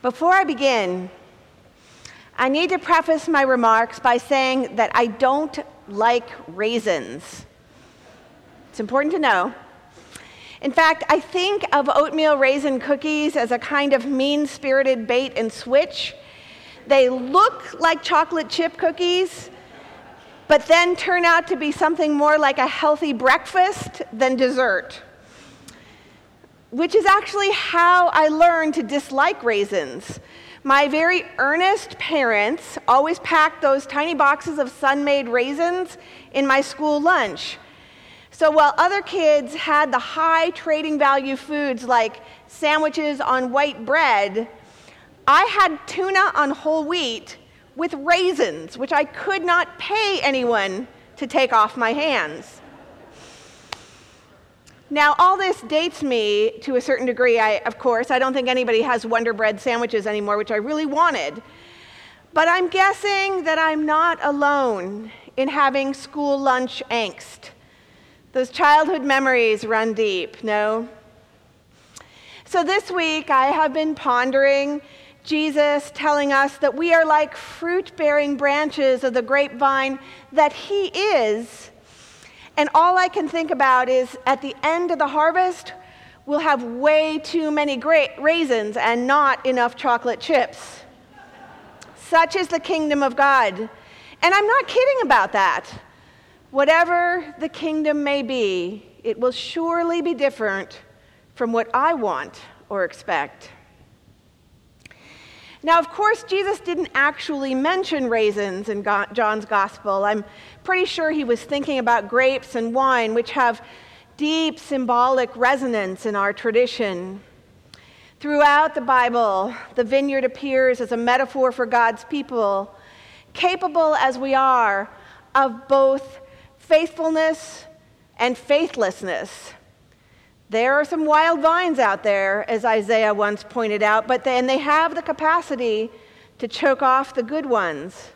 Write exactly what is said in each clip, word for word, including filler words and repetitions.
Before I begin, I need to preface my remarks by saying that I don't like raisins. It's important to know. In fact, I think of oatmeal raisin cookies as a kind of mean-spirited bait and switch. They look like chocolate chip cookies, but then turn out to be something more like a healthy breakfast than dessert, which is actually how I learned to dislike raisins. My very earnest parents always packed those tiny boxes of sun-made raisins in my school lunch. So while other kids had the high trading value foods like sandwiches on white bread, I had tuna on whole wheat with raisins, which I could not pay anyone to take off my hands. Now, all this dates me to a certain degree, I, of course. I don't think anybody has Wonder Bread sandwiches anymore, which I really wanted. But I'm guessing that I'm not alone in having school lunch angst. Those childhood memories run deep, no? So this week, I have been pondering Jesus telling us that we are like fruit-bearing branches of the grapevine that he is, and all I can think about is at the end of the harvest, we'll have way too many gra- raisins and not enough chocolate chips. Such is the kingdom of God. And I'm not kidding about that. Whatever the kingdom may be, it will surely be different from what I want or expect. Now, of course, Jesus didn't actually mention raisins in go- John's gospel. I'm pretty sure he was thinking about grapes and wine, which have deep symbolic resonance in our tradition. Throughout the Bible, the vineyard appears as a metaphor for God's people, capable as we are of both faithfulness and faithlessness. There are some wild vines out there, as Isaiah once pointed out, but they, and they have the capacity to choke off the good ones.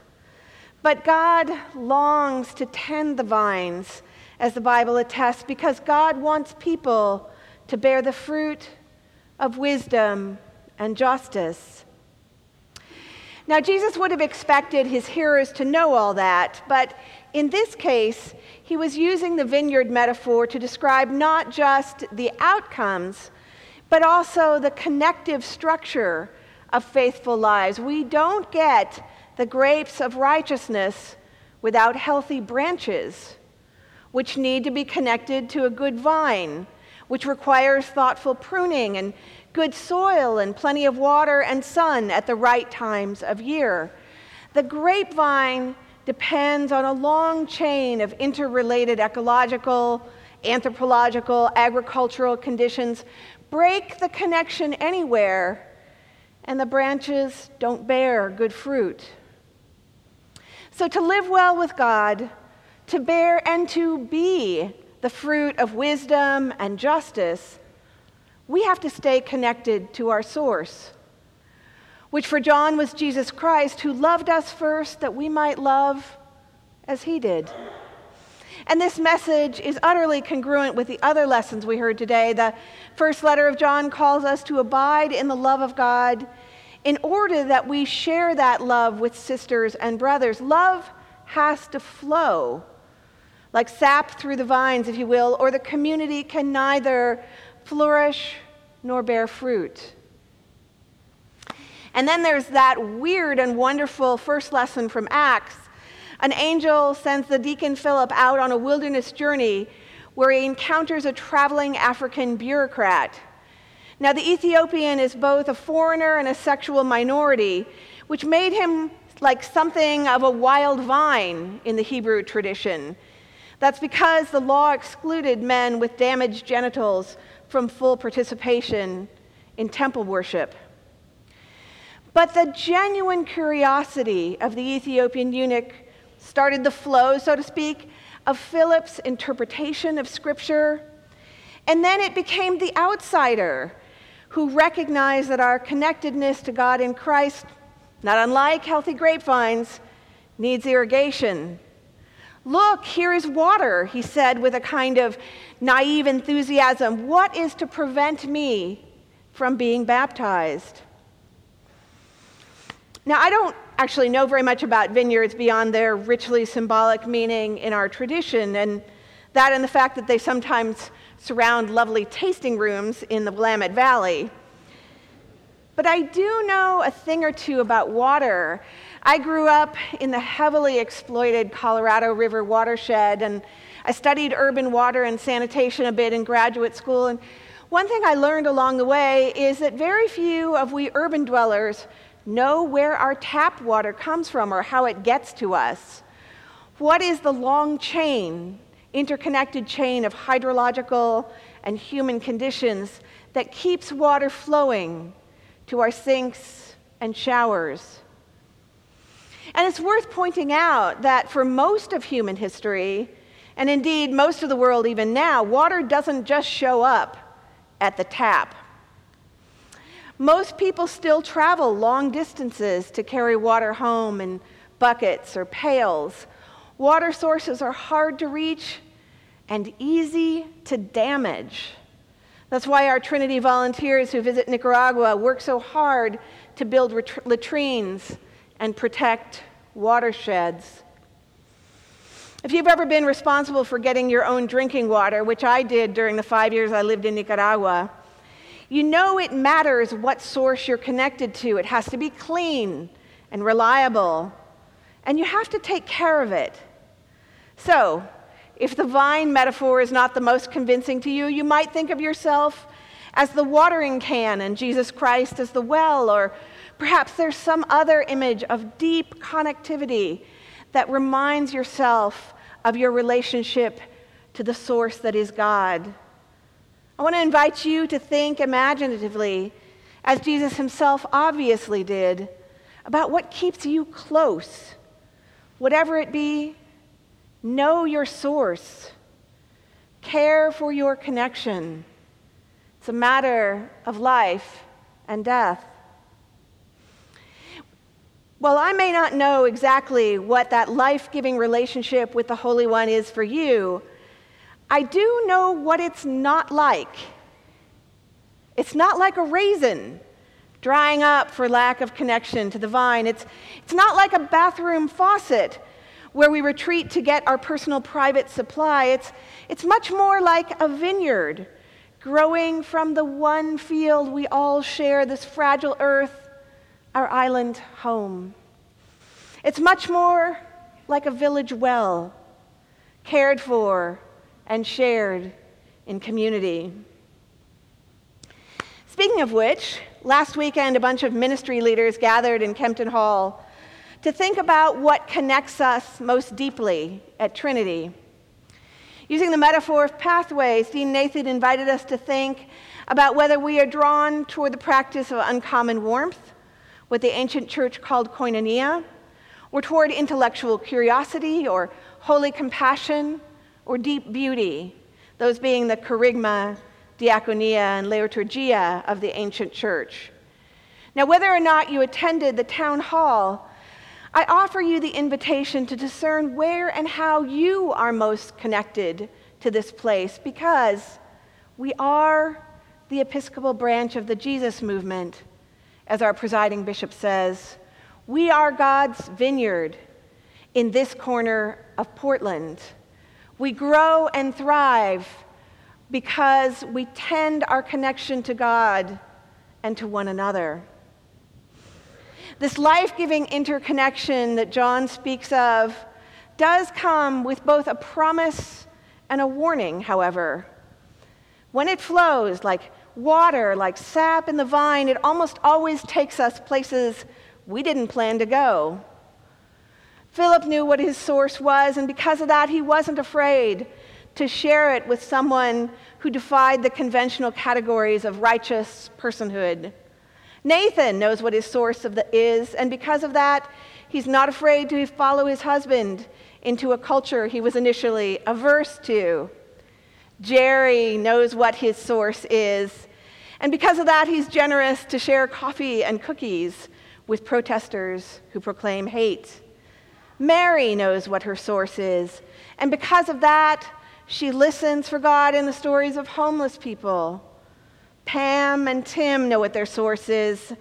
But God longs to tend the vines, as the Bible attests, because God wants people to bear the fruit of wisdom and justice. Now, Jesus would have expected his hearers to know all that, but in this case, he was using the vineyard metaphor to describe not just the outcomes, but also the connective structure of faithful lives. We don't get the grapes of righteousness without healthy branches, which need to be connected to a good vine, which requires thoughtful pruning and good soil and plenty of water and sun at the right times of year. The grapevine depends on a long chain of interrelated ecological, anthropological, agricultural conditions. Break the connection anywhere, and the branches don't bear good fruit. So to live well with God, to bear and to be the fruit of wisdom and justice, we have to stay connected to our source, which for John was Jesus Christ, who loved us first that we might love as he did. And this message is utterly congruent with the other lessons we heard today. The first letter of John calls us to abide in the love of God in order that we share that love with sisters and brothers. Love has to flow, like sap through the vines, if you will, or the community can neither flourish nor bear fruit. And then there's that weird and wonderful first lesson from Acts. An angel sends the deacon Philip out on a wilderness journey where he encounters a traveling African bureaucrat. Now, the Ethiopian is both a foreigner and a sexual minority, which made him like something of a wild vine in the Hebrew tradition. That's because the law excluded men with damaged genitals from full participation in temple worship. But the genuine curiosity of the Ethiopian eunuch started the flow, so to speak, of Philip's interpretation of Scripture. And then it became the outsider who recognized that our connectedness to God in Christ, not unlike healthy grapevines, needs irrigation. Look, here is water, he said with a kind of naive enthusiasm. What is to prevent me from being baptized? Now, I don't actually know very much about vineyards beyond their richly symbolic meaning in our tradition, and that and the fact that they sometimes surround lovely tasting rooms in the Willamette Valley. But I do know a thing or two about water. I grew up in the heavily exploited Colorado River watershed, and I studied urban water and sanitation a bit in graduate school. And one thing I learned along the way is that very few of we urban dwellers know where our tap water comes from or how it gets to us. What is the long chain, interconnected chain of hydrological and human conditions that keeps water flowing to our sinks and showers? And it's worth pointing out that for most of human history, and indeed most of the world even now, water doesn't just show up at the tap. Most people still travel long distances to carry water home in buckets or pails. Water sources are hard to reach and easy to damage. That's why our Trinity volunteers who visit Nicaragua work so hard to build rat- latrines and protect watersheds. If you've ever been responsible for getting your own drinking water, which I did during the five years I lived in Nicaragua, you know it matters what source you're connected to. It has to be clean and reliable, and you have to take care of it. So, if the vine metaphor is not the most convincing to you, you might think of yourself as the watering can and Jesus Christ as the well, or perhaps there's some other image of deep connectivity that reminds yourself of your relationship to the source that is God. I want to invite you to think imaginatively, as Jesus himself obviously did, about what keeps you close. Whatever it be, know your source. Care for your connection. It's a matter of life and death. While I may not know exactly what that life-giving relationship with the Holy One is for you, I do know what it's not like. It's not like a raisin drying up for lack of connection to the vine. It's, it's not like a bathroom faucet where we retreat to get our personal private supply. It's, it's much more like a vineyard growing from the one field we all share, this fragile earth, our island home. It's much more like a village well, cared for and shared in community. Speaking of which, last weekend a bunch of ministry leaders gathered in Kempton Hall to think about what connects us most deeply at Trinity. Using the metaphor of pathways, Dean Nathan invited us to think about whether we are drawn toward the practice of uncommon warmth, what the ancient church called koinonia, or toward intellectual curiosity, or holy compassion, or deep beauty, those being the kerygma, diakonia, and liturgia of the ancient church. Now, whether or not you attended the town hall, I offer you the invitation to discern where and how you are most connected to this place, because we are the Episcopal branch of the Jesus movement. As our presiding bishop says, we are God's vineyard in this corner of Portland. We grow and thrive because we tend our connection to God and to one another. This life-giving interconnection that John speaks of does come with both a promise and a warning, however. When it flows like water, like sap in the vine, it almost always takes us places we didn't plan to go. Philip knew what his source was, and because of that, he wasn't afraid to share it with someone who defied the conventional categories of righteous personhood. Nathan knows what his source of the is, and because of that, he's not afraid to follow his husband into a culture he was initially averse to. Jerry knows what his source is, and because of that, he's generous to share coffee and cookies with protesters who proclaim hate. Mary knows what her source is, and because of that, she listens for God in the stories of homeless people. Pam and Tim know what their source is,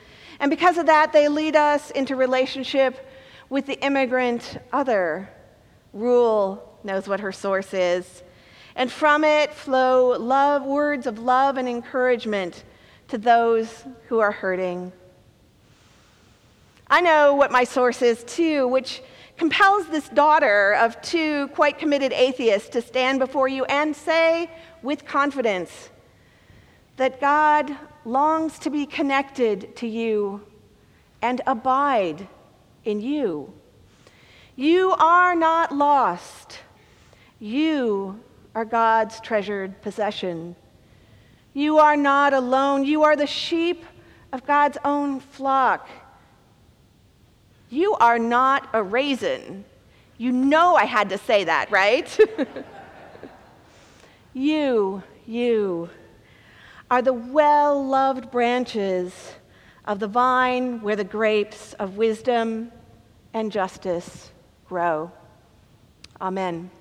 And because of that, they lead us into relationship with the immigrant other. Rule knows what her source is. And from it flow love, words of love and encouragement to those who are hurting. I know what my source is too, which compels this daughter of two quite committed atheists to stand before you and say with confidence that God longs to be connected to you and abide in you. You are not lost. You are God's treasured possession. You are not alone. You are the sheep of God's own flock. You are not a raisin. You know I had to say that, right? You, you are the well-loved branches of the vine where the grapes of wisdom and justice grow. Amen.